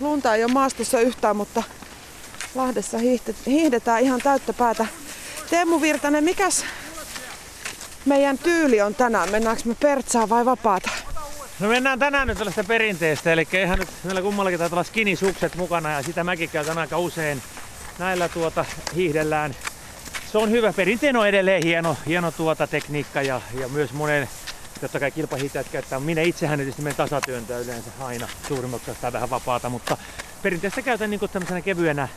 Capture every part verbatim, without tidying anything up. Lunta ei ole maastossa yhtään, mutta Lahdessa hiihdetään ihan täyttä päätä. Teemu Virtanen, mikäs meidän tyyli on tänään? Mennäänkö me pertsaan vai vapaata? No mennään tänään nyt tällaista perinteistä, eli ihan nyt meillä kummallakin taitaa olla skinny-sukset mukana ja sitä mäkin käytän aika usein. Näillä tuota hiihdellään. Se on hyvä. Perinteinen on edelleen hieno, hieno tuota tekniikka ja, ja myös monen, totta kai kilpahiihtäjät käyttää. Minä itsehän tietysti menen tasatyöntä yleensä aina suurimmaksi tai vähän vapaata, mutta perinteistä käytän niin tämmöisenä kevyenä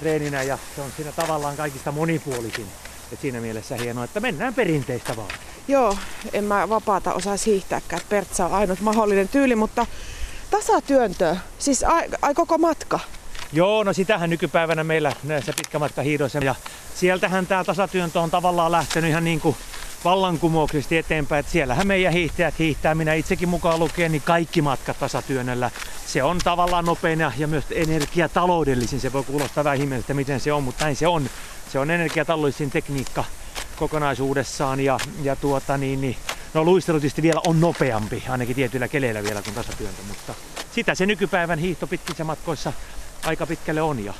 treeninä ja se on siinä tavallaan kaikista monipuolisin. Et siinä mielessä hienoa, että mennään perinteistä vaan. Joo, en mä vapaata osaisi hiihtääkään, että pertsa on ainut mahdollinen tyyli, mutta tasatyöntöä, siis ai, ai koko matka? Joo, no sitähän nykypäivänä meillä näissä pitkämatkahiihdoissa ja sieltähän tää tasatyöntö on tavallaan lähtenyt ihan niin kuin vallankumouksellisesti eteenpäin, että siellähän meidän hiihtäjät hiihtää, minä itsekin mukaan lukien, niin kaikki matkat tasatyönnöllä. Se on tavallaan nopein ja myös energiataloudellisin, se voi kuulostaa vähän ihmeeltä, miten se on, mutta näin se on. Se on energiataloudellisin tekniikka kokonaisuudessaan ja, ja tuota niin, niin, no luistelu tietysti vielä on nopeampi, ainakin tietyillä keleillä vielä kuin tasatyöntö, mutta sitä se nykypäivän hiihto pitkissä matkoissa aika pitkälle on. Ja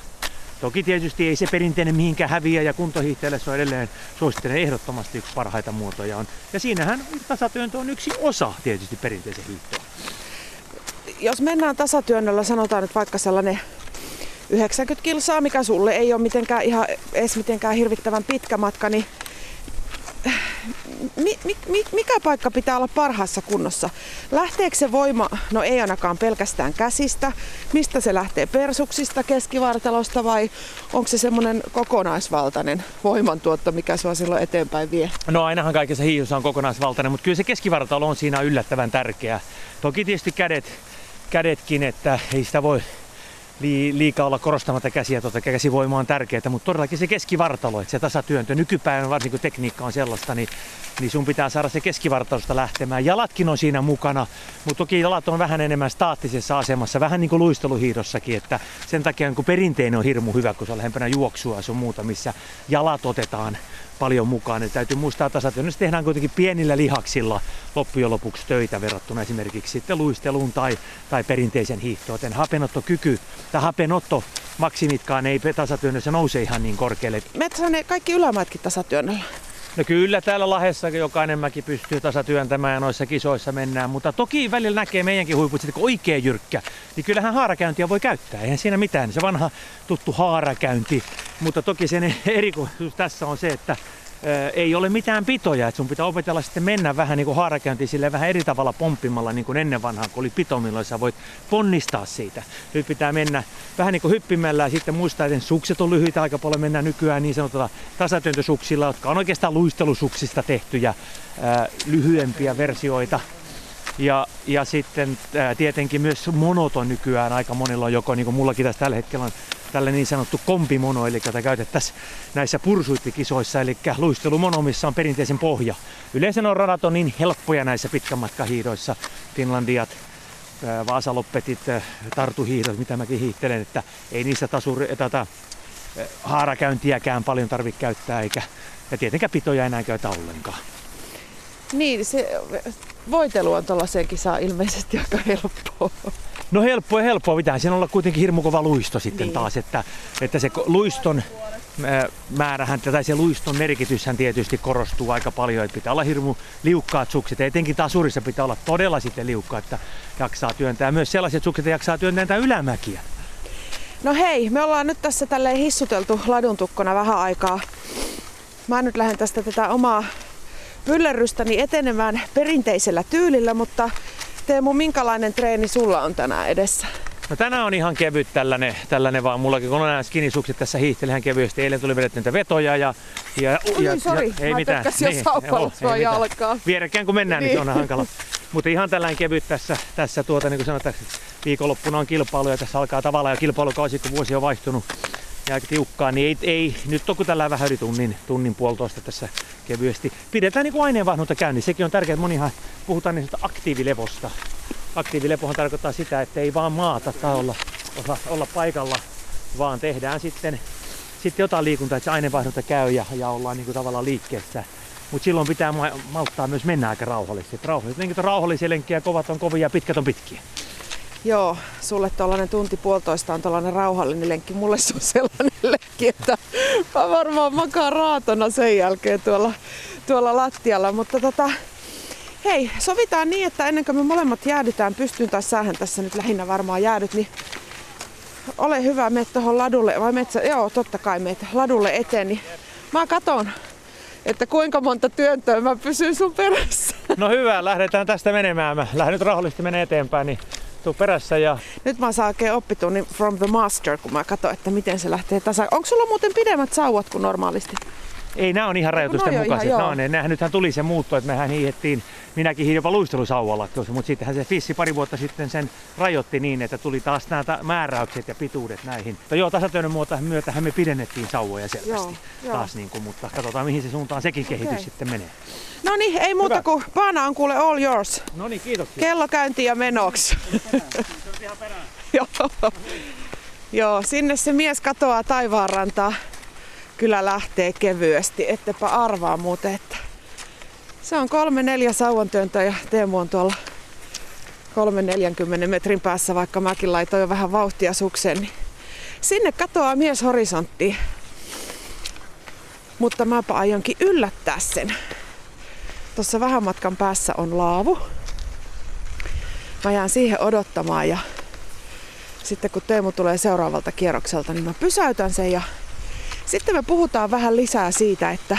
toki tietysti ei se perinteinen mihinkään häviä ja kuntohiihtäjälle se on edelleen suosittelen ehdottomasti yksi parhaita muotoja on. Ja siinähän tasatyöntö on yksi osa tietysti perinteisen hiihtoa. Jos mennään tasatyönnöllä, sanotaan nyt vaikka sellainen yhdeksänkymmentä kilsaa, mikä sulle ei ole mitenkään ihan edes mitenkään hirvittävän pitkä matka, niin mi, mi, mi, mikä paikka pitää olla parhaassa kunnossa? Lähteekö se voima, no ei ainakaan pelkästään käsistä, mistä se lähtee, persuksista, keskivartalosta vai onko se semmoinen kokonaisvaltainen voimantuotto, mikä sua silloin eteenpäin vie? No ainahan kaikessa hiihdossa on kokonaisvaltainen, mutta kyllä se keskivartalo on siinä yllättävän tärkeää. Toki tietysti kädet, kädetkin, että ei sitä voi liikaa olla korostamatta käsiä, totta kai käsivoima on tärkeää, mutta todellakin se keskivartalo, että se tasatyöntö, nykypäivänä varsinkin kun tekniikka on sellaista, niin, niin sun pitää saada se keskivartalosta lähtemään. Jalatkin on siinä mukana, mutta toki jalat on vähän enemmän staattisessa asemassa, vähän niin kuin luisteluhiihdossakin, että sen takia kun perinteinen on hirmu hyvä, kun se on lähempänä juoksua ja sun muuta, missä jalat otetaan paljon mukaan. Eli täytyy muistaa tasatyönnössä tehdään kuitenkin pienillä lihaksilla loppujen lopuksi töitä verrattuna esimerkiksi sitten luisteluun tai, tai perinteisen hiihtoon. Joten hapenottokyky tai hapenotto maksimitkaan ei tasatyönnössä nouse ihan niin korkealle. Metsä ne kaikki ylämätkin tasatyönnöllä? No kyllä täällä Lahdessa jokainen mäki pystyy tasatyöntämään ja noissa kisoissa mennään, mutta toki välillä näkee meidänkin huiput, sitten kun oikein jyrkkä, niin kyllähän haarakäyntiä voi käyttää, eihän siinä mitään, se vanha tuttu haarakäynti, mutta toki sen erikoisuus tässä on se, että ei ole mitään pitoja, että sun pitää opetella sitten mennä vähän niin kuin haarakäyntiin silleen vähän eri tavalla pomppimalla niin kuin ennen vanhaan, kun oli pito, milloin sä voit ponnistaa siitä. Nyt pitää mennä vähän niin kuin hyppimällä ja sitten muistaa, että sukset on lyhyitä aika paljon, mennään nykyään niin sanotulla tasatyöntösuksilla, jotka on oikeastaan luistelusuksista tehtyjä ää, lyhyempiä versioita. Ja, ja sitten ää, tietenkin myös monoton nykyään aika monilla on joko, niin kuin mullakin tässä tällä hetkellä on, tälle niin sanottu kompimono, eli jota käytettäisiin näissä pursuittikisoissa, eli luistelumono, missä on perinteisen pohja. Yleensä on radat on niin helppoja näissä pitkämatkahiihdoissa, Finlandiat, Vasaloppetit, tartuhiihdot, mitä mäkin hiihtelen, että ei niissä tasuri, tata, haarakäyntiäkään paljon tarvitse käyttää, eikä ja tietenkään pitoja enää käytä ollenkaan. Niin, se voitelu on tuollaiseen kisaan ilmeisesti aika helppoa. No helppoa ja helppoa, pitää siinä olla kuitenkin hirmu kova luisto sitten niin taas, että, että se luiston määrähän tai se luiston merkityshän tietysti korostuu aika paljon, että pitää olla hirmu liukkaat sukset, etenkin tasurissa pitää olla todella sitten liukkaa, että jaksaa työntää myös sellaiset sukset, että jaksaa työntää ylämäkiä. No hei, me ollaan nyt tässä tälleen hissuteltu laduntukkona vähän aikaa. Mä nyt lähden tästä tätä omaa pyllerrystäni etenemään perinteisellä tyylillä, mutta Teemu, minkälainen treeni sulla on tänään edessä? No tänään on ihan kevyt tällainen, tällainen vaan mullakin, kun on nämä skinisukset tässä hiihtelen ihan kevyesti. Eilen tuli vedetty niitä vetoja ja... ja, Ui, ja, sorry, ja ei mitään. Niin, joo, ei mitään. Vierekkäin kun mennään, niin, niin se on hankala. Mutta ihan tällainen kevyt tässä, tässä tuota, niin kuin sanotaan, viikonloppuna on kilpailu ja tässä alkaa tavallaan jo kilpailukausi, kun vuosi on vaihtunut ja aika tiukkaa, niin ei, ei nyt on tällä vähän yli tunnin, tunnin puolitoista tässä kevyesti. Pidetään niin aineenvaihdunta käynnissä, sekin on tärkeää, että monihan puhutaan niin aktiivilevosta. Aktiivilepohan tarkoittaa sitä, että ei vaan maata tai olla, olla, olla paikalla, vaan tehdään sitten, sitten jotain liikuntaa, että se aineenvaihdunta käy ja, ja ollaan niin tavallaan liikkeessä. Mutta silloin pitää ma- malttaa myös mennä aika rauhallisesti. Rauhallisesti. Lenkit on rauhallisia lenkkejä, kovat on kovia ja pitkät on pitkiä. Joo, sulle tuollainen tunti puolitoista on tuollainen rauhallinen lenkki. Mulle se on sellainen lenkki, että mä varmaan makaan raatona sen jälkeen tuolla, tuolla lattialla. Mutta tota, hei, sovitaan niin, että ennen kuin me molemmat jäädytään pystyyn, tai sähän tässä nyt lähinnä varmaan jäädyt, niin ole hyvä, mene tuohon ladulle, vai metsä, joo, totta kai meet ladulle eteen, niin mä katon, että kuinka monta työntöä mä pysyn sun perässä. No hyvä, lähdetään tästä menemään. Mä lähden nyt rauhallisesti menee eteenpäin, niin tuu perässä. Ja... Nyt mä saan oikein oppitunnin from the master, kun mä katson, että miten se lähtee tasaan. Onko sulla muuten pidemmät sauvat kuin normaalisti? Ei, nämä on ihan rajoitusten mukaiset. Nämähän nythän tuli se muutto, että mehän hiihettiin, minäkin hiihdin jopa luistelusauvalla, mutta sittenhän se Fissi pari vuotta sitten sen rajoitti niin, että tuli taas nämä määräykset ja pituudet näihin. Mutta joo, tasatyönön myötähän me pidennettiin sauvoja selvästi joo, taas, joo. Niin kuin, mutta katsotaan mihin se suuntaan sekin kehitys okay. sitten menee. No niin, ei muuta kuin paana on kuule all yours. No niin, kiitoksia. Kello käyntiin ja menoksi. Se on ihan perään. Joo. Joo, sinne se mies katoaa taivaanrantaa. Kyllä lähtee kevyesti, ettepä arvaa muuten, että se on kolme neljä sauvantyöntöä ja Teemu on tuolla kolme neljäkymmentä metrin päässä, vaikka mäkin laitoin jo vähän vauhtia sukseen. Niin sinne katoaa mies horisonttiin, mutta mäpä aionkin yllättää sen. Tuossa vähän matkan päässä on laavu. Mä jään siihen odottamaan ja sitten kun Teemu tulee seuraavalta kierrokselta, niin mä pysäytän sen ja sitten me puhutaan vähän lisää siitä, että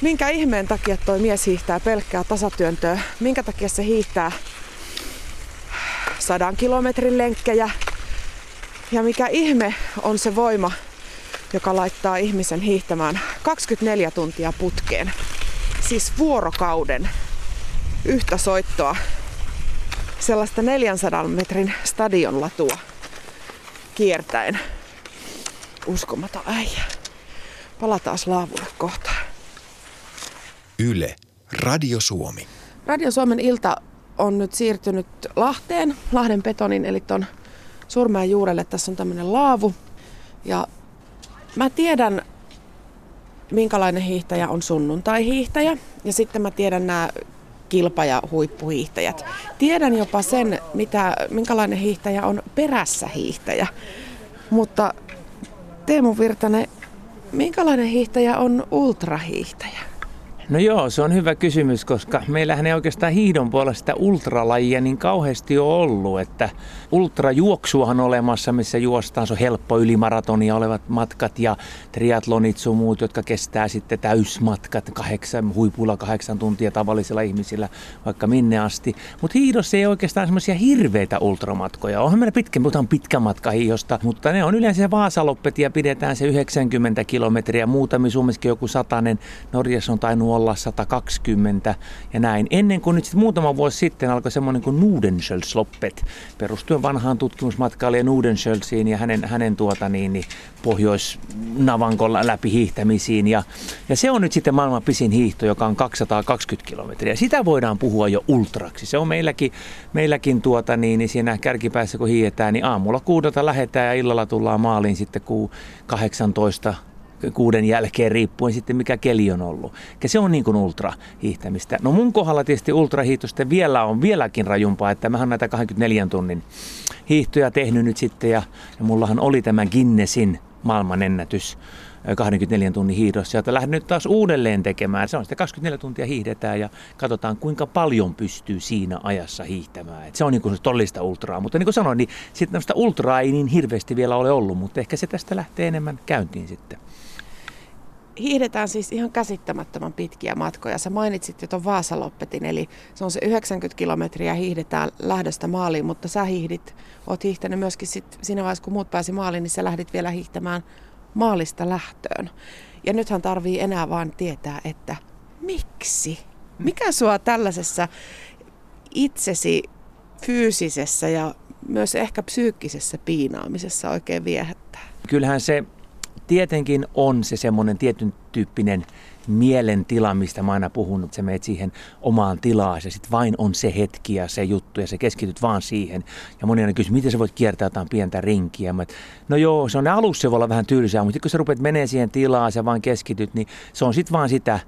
minkä ihmeen takia toi mies hiihtää pelkkää tasatyöntöä, minkä takia se hiihtää sadan kilometrin lenkkejä ja mikä ihme on se voima, joka laittaa ihmisen hiihtämään kaksikymmentäneljä tuntia putkeen, siis vuorokauden yhtä soittoa, sellaista neljänsadan metrin stadionlatua kiertäen. Uskomaton äijä. Palataan laavulle kohta. Yle, Radio Suomi. Radio Suomen ilta on nyt siirtynyt Lahteen, Lahden betonin, eli ton Surmäen juurelle. Tässä on tämmönen laavu. Ja mä tiedän, minkälainen hiihtäjä on sunnuntai-hiihtäjä. Ja sitten mä tiedän nämä kilpa- ja huippuhiihtäjät. Tiedän jopa sen, mitä, minkälainen hiihtäjä on perässä hiihtäjä. Mutta... Teemu Virtanen, minkälainen hiihtäjä on ultrahiihtäjä? No joo, se on hyvä kysymys, koska meillähän ei oikeastaan hiihdon puolella sitä ultralajia niin kauheasti ole ollut. Että ultrajuoksuahan on olemassa, missä juostaan, se on helppo ylimaratonia olevat matkat ja triatlonit sun muut, jotka kestää sitten täysmatkat, kahdeksan, huipulla kahdeksan tuntia tavallisilla ihmisillä vaikka minne asti. Mutta hiihdossa ei oikeastaan semmoisia hirveitä ultramatkoja. Onhan meillä pitkä, puhutaan pitkä matka hiihdosta, mutta ne on yleensä Vasaloppet ja pidetään se yhdeksänkymmentä kilometriä, muutamissa Suomessakin joku satanen, Norjassa on tainnut olla sata kaksikymmentä ja näin. Ennen kuin nyt sitten muutama vuosi sitten alkoi semmoinen kuin Nordenskiöldsloppet, perustuen vanhaan tutkimusmatkailijan Nordenskiöldsiin ja hänen, hänen tuota niin, niin pohjoisnavankolla läpi hiihtämisiin. Ja, ja se on nyt sitten maailman pisin hiihto, joka on kaksisataakaksikymmentä kilometriä. Sitä voidaan puhua jo ultraksi. Se on meilläkin, meilläkin tuota niin, niin siinä kärkipäässä kun hiihetään, niin aamulla kuudelta lähetään ja illalla tullaan maaliin sitten kun kahdeksantoista kuuden jälkeen riippuen sitten mikä keli on ollut. Ja se on niin kuin ultrahiihtämistä. No mun kohdalla tietysti ultrahiihtoista vielä on vieläkin rajumpaa, että mä oon näitä kahdenkymmenenneljän tunnin hiihtoja tehnyt nyt sitten ja, ja mullahan oli tämä Guinnessin maailmanennätys kahdenkymmenenneljän tunnin hiihdossa, jota lähden nyt taas uudelleen tekemään. Se on sitten kaksikymmentäneljä tuntia hiihdetään ja katsotaan kuinka paljon pystyy siinä ajassa hiihtämään. Et se on niin kuin todellista ultraa, mutta niin kuin sanoin, niin sitten tämmöistä ultraa ei niin hirveästi vielä ole ollut, mutta ehkä se tästä lähtee enemmän käyntiin sitten. Hiihdetään siis ihan käsittämättömän pitkiä matkoja. Sä mainitsit jo tuon Vasaloppetin, eli se on se yhdeksänkymmentä kilometriä hiihdetään lähdöstä maaliin, mutta sä hiihdit, oot hiihtänyt myöskin sit, siinä vaiheessa, kun muut pääsi maaliin, niin sä lähdit vielä hiihtämään maalista lähtöön. Ja nythän tarvii enää vaan tietää, että miksi? Mikä sua tällaisessa itsesi fyysisessä ja myös ehkä psyykkisessä piinaamisessa oikein viehättää? Kyllähän se... Tietenkin on se semmoinen tietyn tyyppinen mielentila, mistä mä aina puhun, että sä menet siihen omaan tilaan ja sitten vain on se hetki ja se juttu ja sä keskityt vaan siihen. Ja moni aina kysyy, miten sä voit kiertää jotain pientä rinkiä. Mä, no joo, se on alussa, se voi olla vähän tylsää, mutta kun sä rupeat menee siihen tilaan, sä vaan keskityt, niin se on sitten vaan sitä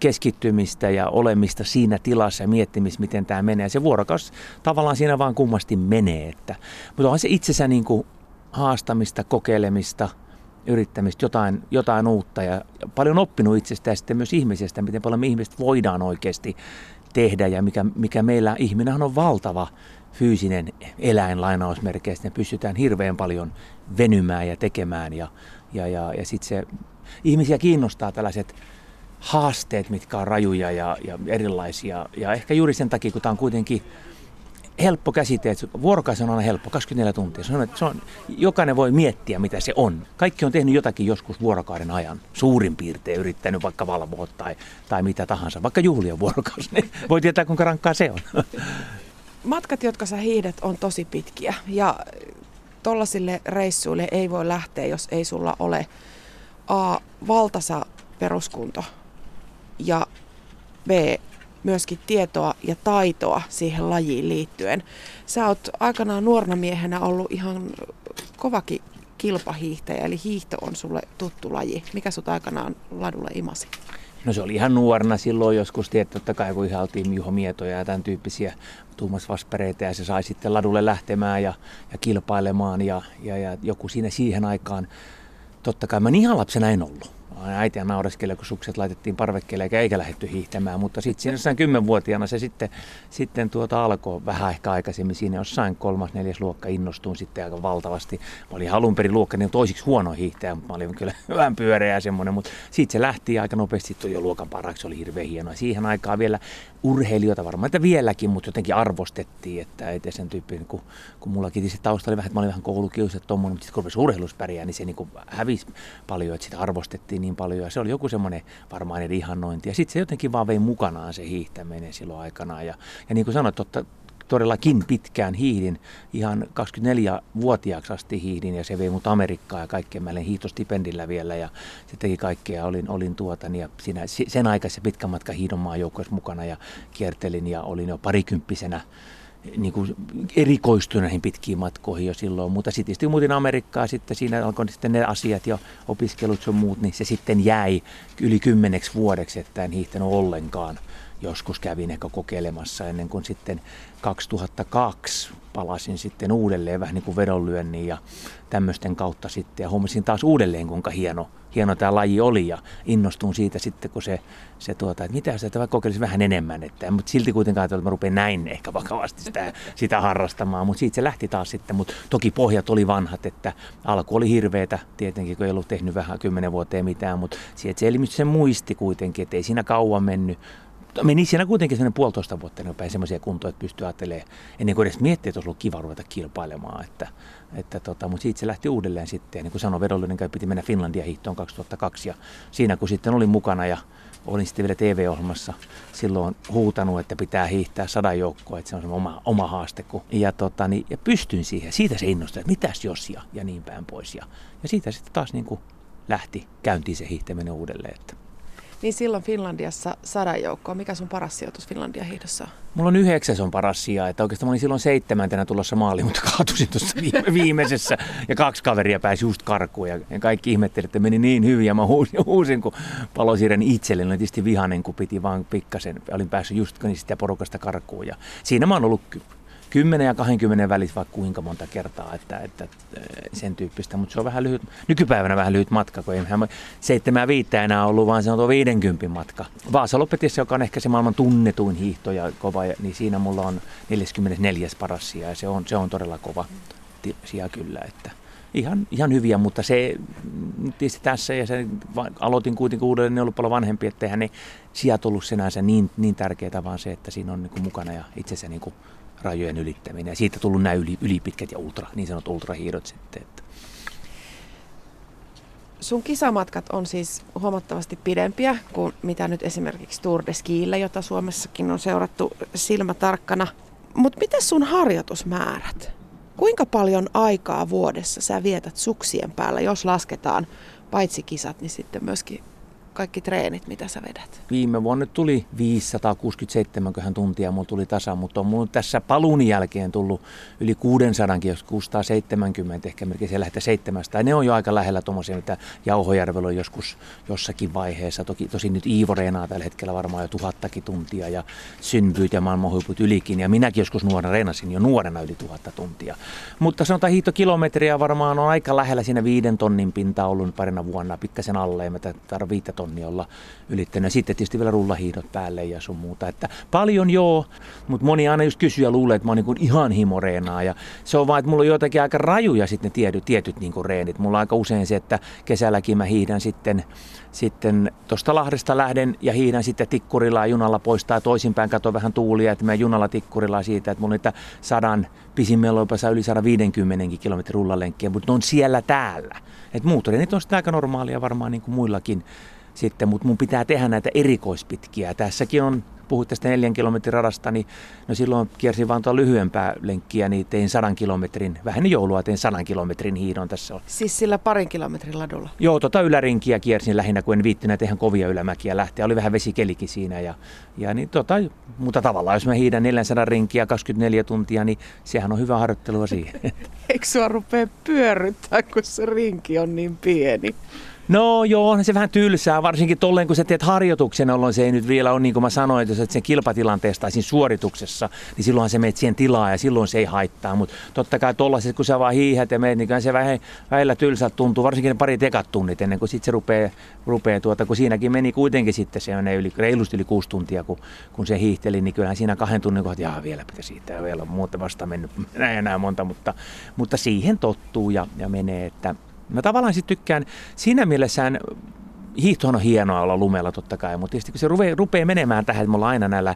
keskittymistä ja olemista siinä tilassa ja miettimistä, miten tämä menee. Se vuorokaus tavallaan siinä vaan kummasti menee. Että, mutta onhan se itsensä niin kuin haastamista, kokeilemista, yrittämistä, jotain, jotain uutta. Ja paljon oppinut itsestä ja sitten myös ihmisestä, miten paljon me ihmiset voidaan oikeasti tehdä ja mikä, mikä meillä ihminenhän on valtava fyysinen eläin lainausmerkeissä. Ne pystytään hirveän paljon venymään ja tekemään ja, ja, ja, ja sitten se ihmisiä kiinnostaa tällaiset haasteet, mitkä on rajuja ja, ja erilaisia. Ja ehkä juuri sen takia, kun tämä on kuitenkin helppo käsite, että vuorokausi on aina helppo, kaksikymmentäneljä tuntia. Se on, se on, jokainen voi miettiä, mitä se on. Kaikki on tehnyt jotakin joskus vuorokauden ajan. Suurin piirtein yrittänyt vaikka valvoa tai, tai mitä tahansa. Vaikka juhlia on vuorokausi, niin voi tietää, kuinka rankkaa se on. Matkat, jotka sä hiihdät, on tosi pitkiä. Ja tollasille reissuille ei voi lähteä, jos ei sulla ole a. valtasa peruskunto. Ja B, myöskin tietoa ja taitoa siihen lajiin liittyen. Sä oot aikanaan nuorena miehenä ollut ihan kovakin kilpahiihtäjä, eli hiihto on sulle tuttu laji. Mikä sut aikanaan ladulle imasi? No se oli ihan nuorena silloin joskus, tietty, totta kai kun ihailtiin Juho Mietoja ja tämän tyyppisiä Tuomas Vaspereita ja se sai sitten ladulle lähtemään ja, ja kilpailemaan ja, ja, ja joku siinä siihen aikaan. Totta kai mä ihan lapsena en ollut. Äitiä naureskeli, kun sukset laitettiin parvekkeelle eikä, eikä lähdetty hiihtämään, mutta sitten siinä jossain kymmenvuotiaana se sitten, sitten tuota alkoi vähän ehkä aikaisemmin. Siinä jossain kolmas, neljäs luokka innostuin sitten aika valtavasti. Mä olin alun perin luokka, niin toisiksi huono hiihtäjä, mutta mä olin kyllä vähän pyöreä ja semmoinen, mutta siitä se lähti aika nopeasti. Sitten jo luokan paraksi, oli hirveän hienoa. Siihen aikaan vielä urheilijoita varmaan, että vieläkin, mutta jotenkin arvostettiin, että ei sen tyyppinen, kun, kun mullakin se tausta oli vähän, että mä olin vähän koulukiusattu tommoinen, mutta sitten kun rupesi urheiluspärjää, niin se niin kuin hävisi paljon, että sitä arvostettiin niin paljon ja se oli joku semmoinen varmaan eri ihannointi ja sitten se jotenkin vaan vei mukanaan se hiihtäminen silloin aikanaan ja, ja niin kuin sanoit, totta, todellakin pitkään hiihdin, ihan kaksikymmentäneljävuotiaaksi asti hiihdin ja se vei mut Amerikkaan ja kaikkeen, mä olin hiihtostipendillä vielä ja se teki kaikkea, olin, olin tuotani ja siinä, sen aikaisen pitkän matkan hiidon maajoukkoissa mukana ja kiertelin ja olin jo parikymppisenä niin kuin erikoistui näihin pitkiin matkoihin jo silloin, mutta sitten tietysti muutin Amerikkaa sitten, siinä alkoi sitten ne asiat ja opiskelut ja muut, niin se sitten jäi yli kymmeneksi vuodeksi, että en hiihtänyt ollenkaan. Joskus kävin ehkä kokeilemassa ennen kuin sitten kaksituhattakaksi palasin sitten uudelleen vähän niin kuin vedonlyönnin ja tämmöisten kautta sitten. Ja huomasin taas uudelleen, kuinka hieno, hieno tämä laji oli ja innostuin siitä sitten, kun se, se tuota, että mitä jos tätä kokeilisi vähän enemmän. Että, mutta silti kuitenkaan ajattelin, että mä rupean näin ehkä vakavasti sitä, sitä harrastamaan, mutta siitä se lähti taas sitten. Mutta toki pohjat oli vanhat, että alku oli hirveetä tietenkin, kun ei ollut tehnyt vähän kymmenen vuoteen mitään, mutta siitä se eli se muisti kuitenkin, että ei siinä kauan mennyt. Meni siinä kuitenkin sellainen puolitoista vuotta, niin päin semmoisia kuntoja, että pystyy ajattelemaan, ennen kuin edes miettii, että olisi ollut kiva ruveta kilpailemaan. Että, että tota, mutta siitä se lähti uudelleen sitten. Ja niin kuin sanoin, vedollinen käy, piti mennä Finlandia hiihtoon kaksituhattakaksi. Ja siinä kun sitten olin mukana ja olin sitten vielä T V-ohjelmassa silloin huutanut, että pitää hiihtää sadan joukkoa, että se on semmoinen oma, oma haaste. Kun, ja, tota, niin, ja pystyin siihen. Siitä se innostui, että mitäs jos ja, ja niin päin pois. Ja, ja siitä sitten taas niin kuin lähti käyntiin se hiihtäminen uudelleen. Että. Niin silloin Finlandiassa sadan joukkoa. Mikä sun paras sijoitus Finlandia hiihdossa on? Mulla on yhdeksäs on paras sija. Että oikeastaan mä olin silloin seitsemäntenä tulossa maaliin, mutta kaatusin tuossa viimeisessä. Ja kaksi kaveria pääsi just karkuun. Ja kaikki ihmetteli, että meni niin hyvin. Ja mä huusin, huusin kun palosiirren itselle. Olin tietysti vihainen, kun piti vaan pikkasen. Olin päässyt just sitä porukasta karkuun. Ja siinä mä oon ollut kymmenen ja kaksikymmentä välissä vaikka kuinka monta kertaa, että, että sen tyyppistä, mutta se on vähän lyhyt, nykypäivänä vähän lyhyt matka, kun ei seitsemää viittä enää ollut, vaan se on tuo viidenkympin matka. Vasaloppetissa, joka on ehkä se maailman tunnetuin hiihto ja kova, niin siinä mulla on neljäskymmenesneljäs paras sija ja se on, se on todella kova sija kyllä, että ihan, ihan hyviä, mutta se tietysti tässä ja se aloitin kuitenkin uudelleen, niin ollut paljon vanhempi, että eihän ne sijat ollut sinänsä niin, niin tärkeää, vaan se, että siinä on niin kuin mukana ja itsensä niin kuin rajojen ylittäminen. Ja siitä on tullut nämä yli, ylipitkät ja ultra, niin sanot ultrahiihdot sitten. Että. Sun kisamatkat on siis huomattavasti pidempiä kuin mitä nyt esimerkiksi Tour de Skillä, jota Suomessakin on seurattu silmätarkkana. Mutta miten sun harjoitusmäärät? Kuinka paljon aikaa vuodessa sä vietät suksien päällä, jos lasketaan paitsi kisat, niin sitten myöskin kaikki treenit, mitä sä vedät? Viime vuonna tuli viisisataakuusikymmentäseitsemän tuntia, mulla tuli tasa, mutta on mulla tässä paluun jälkeen tullut yli kuusisataa, jos kuusisataaseitsemänkymmentä, ehkä melkein siellä lähtee seitsemänsataa. Ne on jo aika lähellä tuommoisia, mitä Jauhojärvellä on joskus jossakin vaiheessa. Toki, tosin nyt Iivo reenaa tällä hetkellä varmaan jo tuhattakin tuntia ja synpyyt ja maailmanhuiput ylikin. Ja minäkin joskus nuorena reenasin jo nuorena yli tuhatta tuntia. Mutta sanotaan hiihtokilometriä varmaan on aika lähellä siinä viiden tonnin pintaa ollut parina vuonna, pikkasen alle, ja mä viittä tonnia olla ylittänyt. Ja sitten tietysti vielä rullahiihdot päälle ja sun muuta. Että paljon joo, mutta moni aina just kysyy ja luulee, että mä oon niin ihan himoreenaa. Ja se on vaan, että mulla on joitakin aika rajuja sitten ne tietyt, tietyt niin kuin reenit. Mulla on aika usein se, että kesälläkin mä hiihdän sitten sitten tuosta Lahdesta lähden ja hiihdän sitten Tikkurilaa junalla poistaa toisinpäin, katso vähän tuulia, että mä junalla Tikkurilaa siitä, että mulla niitä sadan pisimmillä jopa saa yli sataviisikymmentä kilometrin rullalenkkiä, mutta ne on siellä täällä. Että muut reenit on sitten aika normaalia varmaan niin kuin muillakin sitten, mutta mun pitää tehdä näitä erikoispitkiä. Tässäkin on, puhuit tästä neljän kilometrin radasta, niin no silloin kiersin vaan tuon lyhyempää lenkkiä, niin tein sadan kilometrin, vähän joulua tein sadan kilometrin hiidon tässä on. Siis sillä parin kilometrin ladulla? Joo, tota ylärinkiä kiersin lähinnä, kun en viittinä tehdä kovia ylämäkiä lähteä. Oli vähän vesikelikin siinä, ja, ja niin tota, mutta tavallaan jos mä hiidan neljäsataa rinkiä kaksikymmentäneljä tuntia, niin sehän on hyvä harjoittelua siihen. Eikö sua rupea pyörryttää, kun se rinki on niin pieni? No joo, se vähän tylsää, varsinkin tolleen kun sä teet harjoituksen, jolloin se ei nyt vielä ole niin kuin mä sanoin, että jos et sen kilpatilanteessa tai siinä suorituksessa, niin silloinhan sä meet siihen tilaa ja silloin se ei haittaa. Mutta totta kai tollaiset, kun sä vaan hiihät ja meet, niin kyllä se vähän välillä tylsältä tuntuu, varsinkin ne parit ekat tunnit ennen kuin sitten se rupeaa, rupeaa tuota, kun siinäkin meni kuitenkin sitten se yli, reilusti yli kuusi tuntia, kun, kun se hiihteli, niin kyllähän siinä kahden tunnin kohdat, jaa vielä pitää siitä, vielä on muuta vasta mennyt, näin enää monta, mutta, mutta siihen tottuu ja, ja menee, että mä tavallaan sitten tykkään, siinä mielessään hiihtohan on hienoa olla lumella totta kai, mutta tietysti kun se rupeaa, rupeaa menemään tähän, että me ollaan aina näillä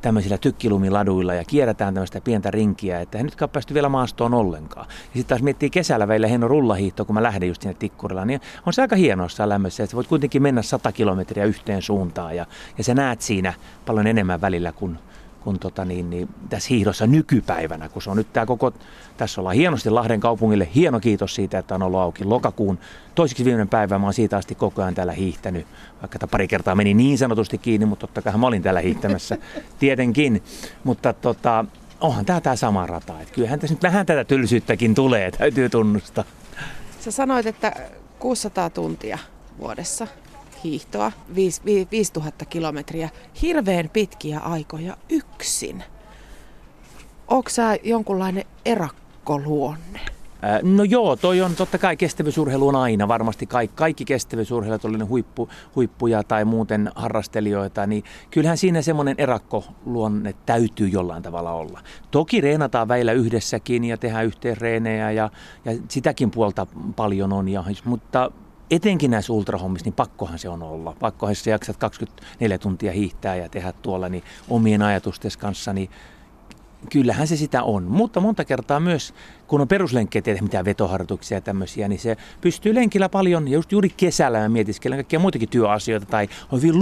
tämmöisillä tykkilumiladuilla ja kierretään tämmöistä pientä rinkiä, että hän nyt ei päästy vielä maastoon ollenkaan. Ja sitten taas miettii kesällä välillä hieno rullahiihto, kun mä lähden just sinne Tikkurilaan, niin on se aika hienossa lämmössä, että voit kuitenkin mennä sata kilometriä yhteen suuntaan ja, ja sä näet siinä paljon enemmän välillä kuin kun tota niin, niin tässä hiihdossa nykypäivänä, kun se on nyt tämä koko, tässä ollaan hienosti Lahden kaupungille, hieno kiitos siitä, että on ollut auki lokakuun toiseksi viimeinen päivä, mä oon siitä asti koko ajan täällä hiihtänyt, vaikka pari kertaa meni niin sanotusti kiinni, mutta totta kai mä olin täällä hiihtämässä, tietenkin, mutta tota, onhan tää tää sama rata, että kyllähän tässä nyt vähän tätä tylsyyttäkin tulee, täytyy tunnustaa. Sä sanoit, että kuusisataa tuntia vuodessa. Hiihtoa, viisituhatta kilometriä, hirveän pitkiä aikoja yksin. Ootko sä jonkunlainen erakkoluonne? No joo, toi on totta kai kestävyysurheilu on aina varmasti. Kaikki, kaikki kestävyysurheilut oli ne huippu, huippuja tai muuten harrastelijoita, niin kyllähän siinä semmoinen erakkoluonne täytyy jollain tavalla olla. Toki reenataan väillä yhdessäkin ja tehdään yhteenreenejä ja, ja sitäkin puolta paljon on, ja, mutta etenkin näissä ultrahommissa, niin pakkohan se on olla. Pakkohan se jaksat kaksikymmentäneljä tuntia hiihtää ja tehdä tuolla niin omien ajatustesi kanssa, niin kyllähän se sitä on. Mutta monta kertaa myös, kun on peruslenkkejä, tehdä mitään vetoharjoituksia ja tämmöisiä, niin se pystyy lenkillä paljon. Ja just juuri kesällä mä mietiskelen kaikkia muitakin työasioita tai on hyvin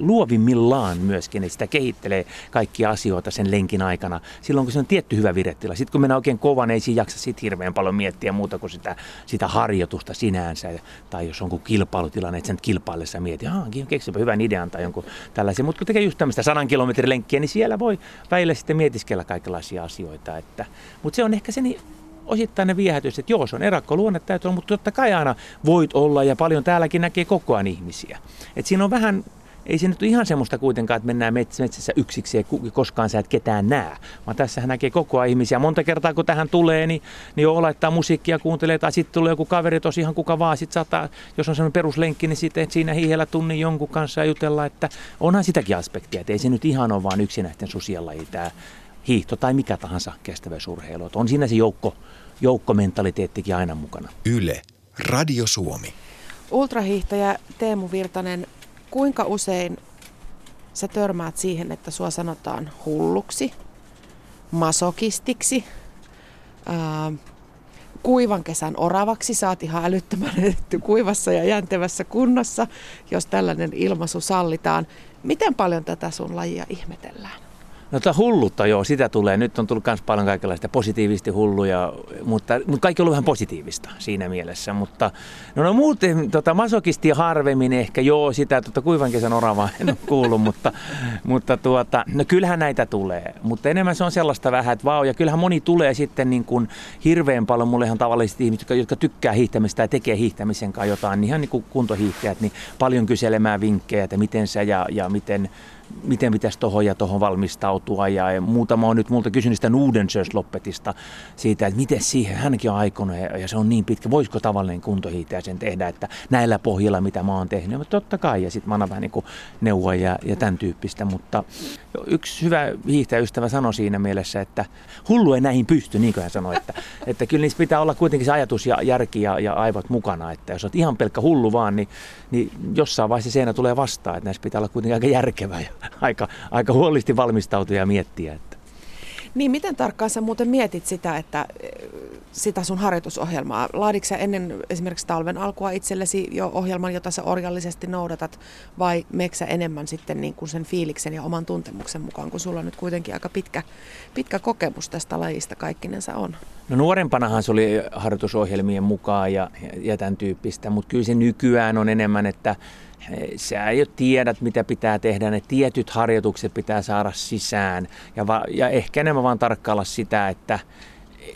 luovimmillaan myöskin, että sitä kehittelee kaikkia asioita sen lenkin aikana. Silloin kun se on tietty hyvä viretila. Sitten kun mennään oikein kovaan, niin ei siinä jaksa sit hirveän paljon miettiä muuta kuin sitä, sitä harjoitusta sinänsä. Tai jos on joku kilpailutilanne, että sen kilpaillessa mietit, että keksipä hyvän idean tai jonkun tällaisen. Mutta kun tekee just tämmöistä sadan kilometrin lenkkiä, niin siellä voi väillä sitten mietiskellä kaikenlaisia asioita. Että, mutta se on ehkä se niin osittain ne viehätys, että joo, se on erakkoluonne, täytyy olla, mutta totta kai aina voit olla ja paljon täälläkin näkee koko ajan ihmisiä. Et siinä on vähän, ei se nyt ole ihan semmoista kuitenkaan, että mennään metsässä yksiksi, ei koskaan sä et ketään näe, vaan tässähän näkee koko ajan ihmisiä. Monta kertaa kun tähän tulee, niin, niin joo, laittaa musiikkia, kuuntelee, tai sitten tulee joku kaveri, tosi ihan kuka vaan, sit saattaa, jos on semmoinen peruslenkki, niin sitten siinä hiihellä tunnin jonkun kanssa ja jutella, että onhan sitäkin aspektia, että ei se nyt ihan ole vaan yksinäisten susialaji tämä hiihto tai mikä tahansa kestävyysurheilu. On siinä se joukko, joukkomentaliteettikin aina mukana. Yle, Radio Suomi. Ultrahiihtäjä Teemu Virtanen, kuinka usein sä törmäät siihen, että sua sanotaan hulluksi, masokistiksi, ää, kuivan kesän oravaksi, saat ihan älyttömän kuivassa ja jäntevässä kunnossa, jos tällainen ilmaisu sallitaan. Miten paljon tätä sun lajia ihmetellään? No tämä hullutta, joo, sitä tulee. Nyt on tullut myös paljon kaikenlaista positiivisesti hulluja, mutta, mutta kaikki on ollut vähän positiivista siinä mielessä. Mutta, no, no muuten tota, masokistia harvemmin ehkä, joo, sitä tota, kuivan kesän oravaa en ole kuullut, mutta, mutta tuota, no, kyllähän näitä tulee. Mutta enemmän se on sellaista vähän, että vau, ja kyllähän moni tulee sitten niin kuin hirveän paljon. Mulle ihan tavalliset ihmiset, jotka, jotka tykkää hiihtämistä ja tekee hiihtämisen kanssa jotain, niin ihan niin kuin kuntohiihtäjät, niin paljon kyselemään vinkkejä, että miten sä ja, ja miten... miten pitäisi tuohon ja tuohon valmistautua. Ja muutama on nyt multa kysynyt sitä Nordenskiöldsloppetista siitä, että miten siihen, hänkin on aikonut ja se on niin pitkä, voisiko tavallinen kuntohiihtäjä sen tehdä, että näillä pohjilla mitä mä oon tehnyt. Mutta totta kai, ja sitten mä annan vähän niin kuin neuvoa ja, ja tämän tyyppistä, mutta yksi hyvä hiihtäjäystävä sanoi siinä mielessä, että hullu ei näihin pysty, niin kuin hän sanoi, että, että kyllä niissä pitää olla kuitenkin se ajatus ja järki ja, ja aivot mukana, että jos olet ihan pelkkä hullu vaan, niin, niin jossain vaiheessa seinä tulee vastaan, että näissä pitää olla kuitenkin aika järkevä ja Aika, aika huolellisesti valmistautua ja miettiä. Että. Niin, miten tarkkaan sä muuten mietit sitä, että sitä sun harjoitusohjelmaa? Laaditko sä ennen esimerkiksi talven alkua itsellesi jo ohjelman, jota sä orjallisesti noudatat, vai menetkö sä enemmän sitten niin kuin sen fiiliksen ja oman tuntemuksen mukaan, kun sulla on nyt kuitenkin aika pitkä, pitkä kokemus tästä lajista kaikkinensa on? No nuorempanahan se oli harjoitusohjelmien mukaan ja, ja tämän tyyppistä, mutta kyllä se nykyään on enemmän, että sä ei ole tiedät, mitä pitää tehdä, ne tietyt harjoitukset pitää saada sisään ja, va- ja ehkä enemmän vaan tarkkailla sitä, että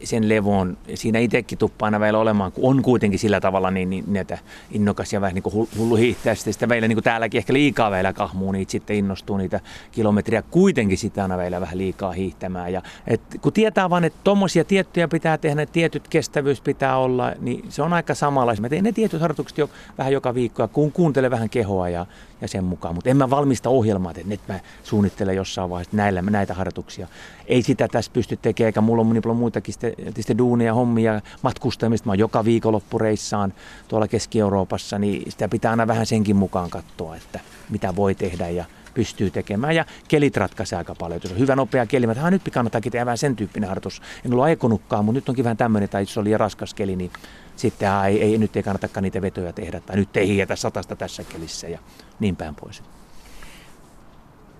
sen levon, siinä itsekin tuppaa aina vielä olemaan, kun on kuitenkin sillä tavalla niin, niin näitä innokas ja vähän niin kuin hullu hiihtää, sitten sitä vielä niin kuin täälläkin ehkä liikaa vielä kahmuu, niin sitten innostuu niitä kilometriä kuitenkin sitä aina vielä vähän liikaa hiihtämään. Ja, et, kun tietää vaan, että tommosia tiettyjä pitää tehdä, että tietyt kestävyys pitää olla, niin se on aika samanlaista. Mä teen ne tietyt harjoitukset jo vähän joka viikko, kun kuuntelen vähän kehoa ja, ja sen mukaan, mutta en mä valmista ohjelmaa, että nyt mä suunnittelen jossain vaiheessa näillä, näitä harjoituksia. Ei sitä tässä pysty tekemään, eikä mulla on niin paljon muitakin tietysti duunia, hommia, matkustamista. Mä oon joka viikonloppureissaan tuolla Keski-Euroopassa, niin sitä pitää aina vähän senkin mukaan katsoa, että mitä voi tehdä ja pystyy tekemään. Ja kelit ratkaisee aika paljon. Jos on hyvä nopea keli, mä tain, nyt kannattaakin tehdä vähän sen tyyppinen harjoitus. En ollut aikonutkaan, mutta nyt onkin vähän tämmöinen, tai jos oli raskas keli, niin sitten ei, ei, nyt ei kannatakaan niitä vetoja tehdä, tai nyt ei hietä satasta tässä kelissä ja niin päin pois.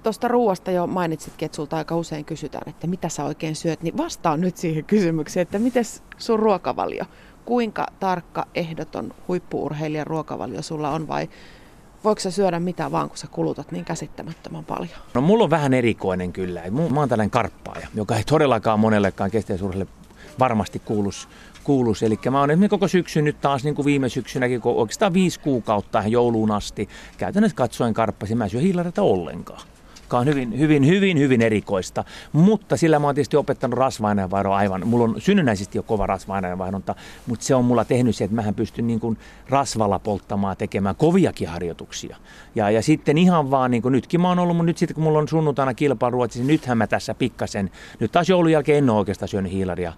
Tuosta ruoasta jo mainitsitkin, että sulta aika usein kysytään, että mitä sä oikein syöt, niin vastaan nyt siihen kysymykseen, että mites sun ruokavalio? Kuinka tarkka, ehdoton huippu-urheilijan ruokavalio sulla on vai voiko sä syödä mitä vaan, kun sä kulutat niin käsittämättömän paljon? No mulla on vähän erikoinen kyllä. Mä oon tällainen karppaaja, joka ei todellakaan monellekaan kestävyysurheilijalle varmasti kuuluisi. Kuulus. Eli mä oon koko syksyn nyt taas niin kuin viime syksynäkin, kun oikeastaan viisi kuukautta tähän jouluun asti käytännössä katsoen karppasin, mä en syö hiilareita ollenkaan. Joka on hyvin, hyvin, hyvin, hyvin erikoista, mutta sillä mä oon tietysti opettanut rasva-aineenvaihdon aivan. Mulla on synnynnäisesti jo kova rasva-aineenvaihdonta, mutta se on mulla tehnyt se, että mähän pystyn niin kuin rasvalla polttamaan tekemään koviakin harjoituksia. Ja, ja sitten ihan vaan, niin kuin nytkin mä oon ollut, mutta nyt sitten kun mulla on sunnuntaina kilpailu Ruotsissa, niin nythän mä tässä pikkasen, nyt taas joulun jälkeen en ole oikeastaan syönyt hiilaria.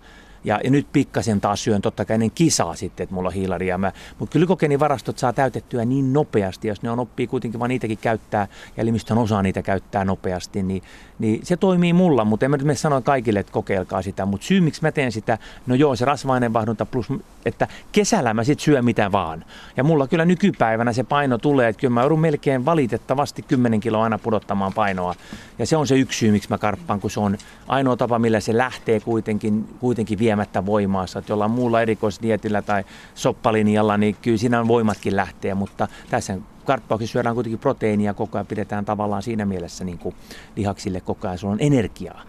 Ja, ja nyt pikkasen taas syön totta kai ennen kisaa sitten, että mulla on hiilaria. Mutta glykogeenivarastot saa täytettyä niin nopeasti, jos ne on oppii kuitenkin vaan niitäkin käyttää, ja elimistön osaa niitä käyttää nopeasti, niin, niin se toimii mulla. Mutta en mä nyt mene sanoa kaikille, että kokeilkaa sitä. Mutta syy, miksi mä teen sitä, no joo, se rasva-aineenvaihdunta plus, että kesällä mä sitten syön mitä vaan. Ja mulla kyllä nykypäivänä se paino tulee, että kyllä mä joudun melkein valitettavasti kymmenen kiloa aina pudottamaan painoa. Ja se on se yksi syy, miksi mä karppaan, kun se on ainoa tapa, millä se lähtee kuitenkin, kuitenkin vielä voimaansa, että jollain muulla erikoisdietillä tai soppalinjalla, niin kyllä siinä voimatkin lähtee, mutta tässä karppauksessa syödään kuitenkin proteiinia koko ajan, pidetään tavallaan siinä mielessä niin kuin lihaksille koko ajan, sulla on energiaa.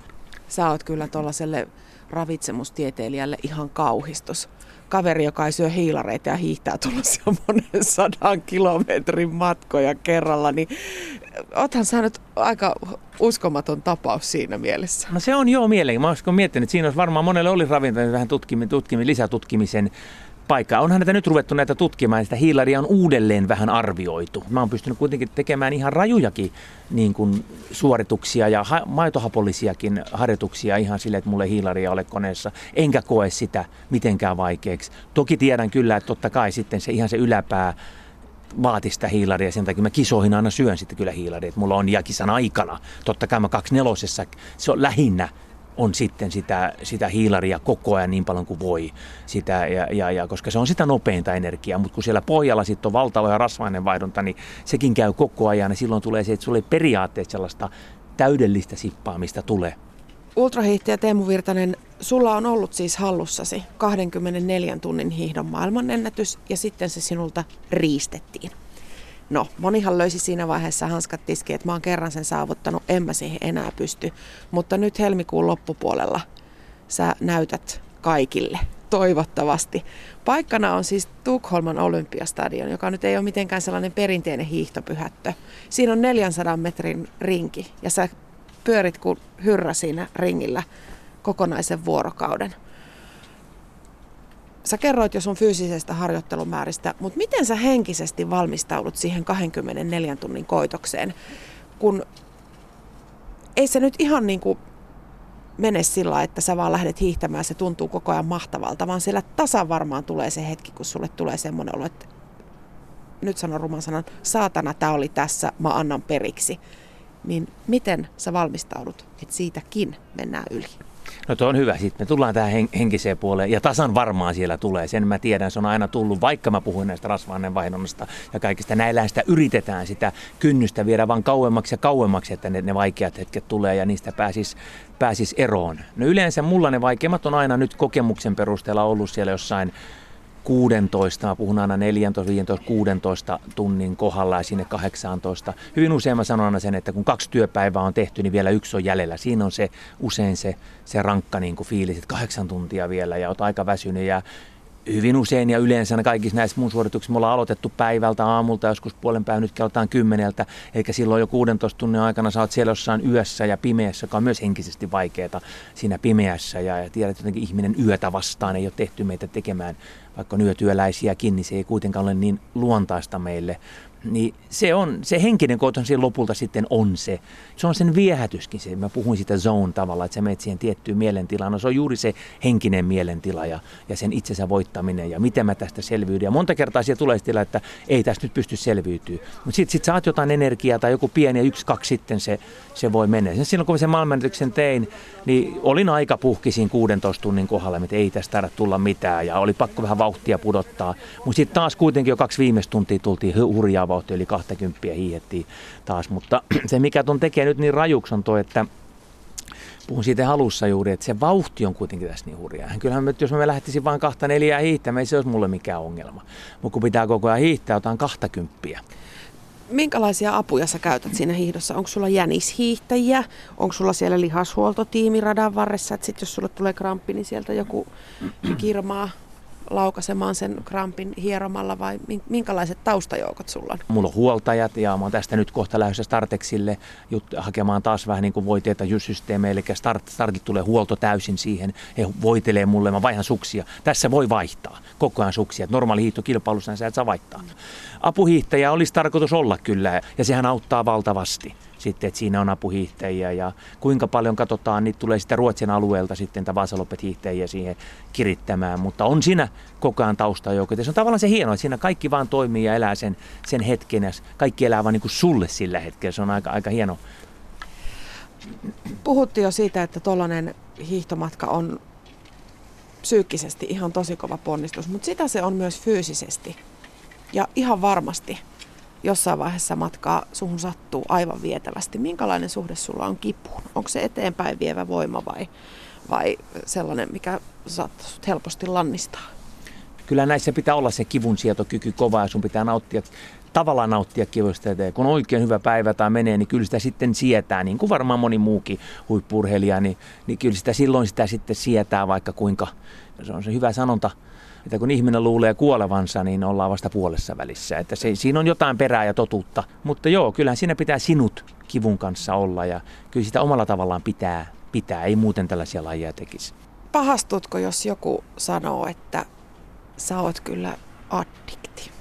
Sä oot kyllä tuollaiselle ravitsemustieteilijälle ihan kauhistus. Kaveri, joka ei syö hiilareita ja hiihtää tuollaisia monen sadan kilometrin matkoja kerralla, niin oothan sä nyt aika uskomaton tapaus siinä mielessä. No se on joo mielenkiintoista. Mä oon miettinyt, että siinä olisi varmaan monelle oli ravintoja vähän tutkimin, tutkimin, lisätutkimisen paikka. Onhan näitä nyt ruvettu näitä tutkimaan ja sitä hiilaria on uudelleen vähän arvioitu. Mä oon pystynyt kuitenkin tekemään ihan rajujakin niin kuin suorituksia ja ha- maitohapollisiakin harjoituksia ihan sille, että mulla ei hiilaria ole koneessa. Enkä koe sitä mitenkään vaikeaksi. Toki tiedän kyllä, että totta kai sitten se ihan se yläpää vaati sitä hiilaria, sen takia mä kisoihin aina syön sitten kyllä hiilaria. Että mulla on ja kisan aikana. Totta kai mä kaksinelosessa, se on lähinnä on sitten sitä, sitä hiilaria koko ajan niin paljon kuin voi, sitä, ja, ja, ja, koska se on sitä nopeinta energiaa, mutta kun siellä pohjalla sitten on valtava ja rasvainen vaihdunta, niin sekin käy koko ajan ja silloin tulee se, että sulla ei periaatteessa sellaista täydellistä sippaamista tule. Ultrahiihtäjä Teemu Virtanen, sulla on ollut siis hallussasi kaksikymmentäneljän tunnin hiihdon maailmanennätys ja sitten se sinulta riistettiin. No, monihan löysi siinä vaiheessa hanskat tiskiin, että mä oon kerran sen saavuttanut, en mä siihen enää pysty. Mutta nyt helmikuun loppupuolella sä näytät kaikille, toivottavasti. Paikkana on siis Tukholman Olympiastadion, joka nyt ei ole mitenkään sellainen perinteinen hiihtopyhättö. Siinä on neljänsadan metrin rinki ja sä pyörit kuin hyrrä siinä ringillä kokonaisen vuorokauden. Sä kerroit jo sun fyysisestä harjoittelumääristä, mutta miten sä henkisesti valmistaudut siihen kaksikymmentäneljän tunnin koitokseen, kun ei se nyt ihan niin kuin mene sillä, että sä vaan lähdet hiihtämään, se tuntuu koko ajan mahtavalta, vaan siellä tasan varmaan tulee se hetki, kun sulle tulee semmoinen olo, että nyt sanon ruman sanan, saatana tää oli tässä, mä annan periksi. Niin miten sä valmistaudut, että siitäkin mennään yli? No tuo on hyvä. Sitten me tullaan tähän henkiseen puoleen ja tasan varmaan siellä tulee. Sen mä tiedän, se on aina tullut, vaikka mä puhuin näistä rasva-aineenvaihdonnasta ja kaikista näilläistä yritetään sitä kynnystä viedä vaan kauemmaksi ja kauemmaksi, että ne, ne vaikeat hetket tulee ja niistä pääsis, pääsis eroon. No yleensä mulla ne vaikeimmat on aina nyt kokemuksen perusteella ollut siellä jossain kuusitoista, mä puhun aina neljätoista, viisitoista, kuusitoista tunnin kohdalla ja sinne kahdeksantoista. Hyvin usein mä sanon aina sen, että kun kaksi työpäivää on tehty, niin vielä yksi on jäljellä. Siinä on se usein se, se rankka niin kuin fiilis, että kahdeksan tuntia vielä ja oot aika väsynyt. Ja hyvin usein ja yleensä kaikissa näissä mun suorituksissa me ollaan aloitettu päivältä, aamulta, joskus puolen päivän, nyt käytetään kymmeneltä. Eli silloin jo kuusitoista tunnin aikana sä oot siellä jossain yössä ja pimeässä, joka on myös henkisesti vaikeaa siinä pimeässä. Ja, ja tiedät jotenkin ihminen yötä vastaan ei ole tehty meitä tekemään, vaikka on yötyöläisiäkin, niin se ei kuitenkaan ole niin luontaista meille. Niin se, on, se henkinen koiton siinä lopulta sitten on se. Se on sen viehätyskin. Se. Mä puhuin sitä zone tavalla, että sä menet siihen tiettyyn mielentilaan. No se on juuri se henkinen mielentila ja, ja sen itsensä voittaminen ja miten mä tästä selviydyn. Ja monta kertaa siellä tulee sillä, että ei tästä nyt pysty selviytyä. Mutta sitten sit sä oot jotain energiaa tai joku pieni ja yksi, kaksi sitten se, se voi mennä. Sen silloin kun mä sen maailmanennätyksen tein, niin olin aika puhki siinä kuusitoista tunnin kohdalla, että ei tästä taida tulla mitään ja oli pakko vähän vauhtia pudottaa. Mutta sitten taas kuitenkin jo kaksi viimeistä tuntia tultiin hurjaa vauhtia, eli kaksikymmentä hiihettiin taas. Mutta se mikä ton tekee nyt niin rajuksi on toi, että puhun siitä halussa juuri, että se vauhti on kuitenkin tässä niin hurjaa. Kyllähän me, jos me lähtisin vain kahta neljää hiihtämään, ei se olisi mulle mikään ongelma. Mutta kun pitää koko ajan hiihtää, otan kaksikymmentä. Minkälaisia apuja sä käytät siinä hiihdossa? Onko sulla jänishiihtäjiä? Onko sulla siellä lihashuoltotiimi radan varressa? Että sit jos sulle tulee kramppi, niin sieltä joku kirmaa laukaisemaan sen krampin hieromalla, vai minkälaiset taustajoukot sulla on? Mulla on huoltajat ja mä oon tästä nyt kohta lähdössä Startexille jut- hakemaan taas vähän niin kuin voiteita systeemejä, eli start, startit tulee huolto täysin siihen, he voitelee mulle, mä vaihan suksia. Tässä voi vaihtaa koko ajan suksia, että normaali hiihtokilpailussa sä et saa vaihtaa. Mm. Apuhiihtäjä olisi tarkoitus olla kyllä ja sehän auttaa valtavasti. Sitten, että siinä on apuhiihtäjiä ja kuinka paljon katsotaan, niitä tulee sitä Ruotsin alueelta sitten tämä Vasaloppet hiihtäjiä siihen kirittämään, mutta on siinä koko ajan taustajoukoja. Se on tavallaan se hieno, että siinä kaikki vaan toimii ja elää sen, sen hetken ja kaikki elää vaan niin kuin sulle sillä hetkellä. Se on aika, aika hieno. Puhuttiin jo siitä, että tuollainen hiihtomatka on psyykkisesti ihan tosi kova ponnistus, mutta sitä se on myös fyysisesti ja ihan varmasti. Jossain vaiheessa matkaa suhun sattuu aivan vietävästi. Minkälainen suhde sulla on kipuun? Onko se eteenpäin vievä voima vai, vai sellainen, mikä saattaa sut helposti lannistaa? Kyllä näissä pitää olla se kivunsietokyky kova ja sun pitää nauttia, tavallaan nauttia kivusta. Kun on oikein hyvä päivä tai menee, niin kyllä sitä sitten sietää, niin kuin varmaan moni muukin huippu-urheilija, niin, niin kyllä sitä silloin sitä sitten sietää vaikka kuinka. Se on se hyvä sanonta. Että kun ihminen luulee kuolevansa, niin ollaan vasta puolessa välissä. Että se, siinä on jotain perää ja totuutta. Mutta joo, kyllähän siinä pitää sinut kivun kanssa olla ja kyllä sitä omalla tavallaan pitää, pitää. Ei muuten tällaisia lajeja tekisi. Pahastutko, jos joku sanoo, että sä oot kyllä addikti?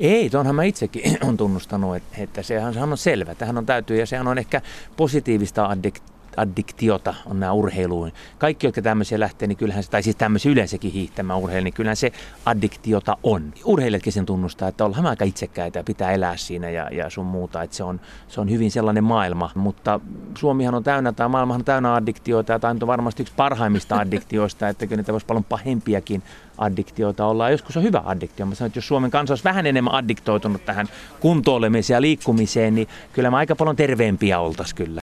Ei, tuonhan mä itsekin on tunnustanut, että sehän on selvä. Tähän on täytyy ja sehän on ehkä positiivista addiktiota. Addiktiota on nämä urheiluun. Kaikki, jotka tämmöisiä lähtee, niin kyllähän se, tai siis tämmöisiä yleensäkin hiihtämään urheilu, niin kyllähän se addiktiota on. Urheilijatkin sen tunnustaa, että ollaan aika itsekkäitä ja pitää elää siinä ja, ja sun muuta, että se on, se on hyvin sellainen maailma. Mutta Suomihan on täynnä, tai maailmahan on täynnä addiktioita, ja tämä on varmasti yksi parhaimmista addiktioista, että kyllä niitä voisi paljon pahempiakin addiktioita ollaan. Joskus on hyvä addiktio. Mä sanon, että jos Suomen kansa olisi vähän enemmän addiktoitunut tähän kuntoilemiseen ja liikkumiseen, niin kyllä me aika paljon terveempiä oltaisiin kyllä.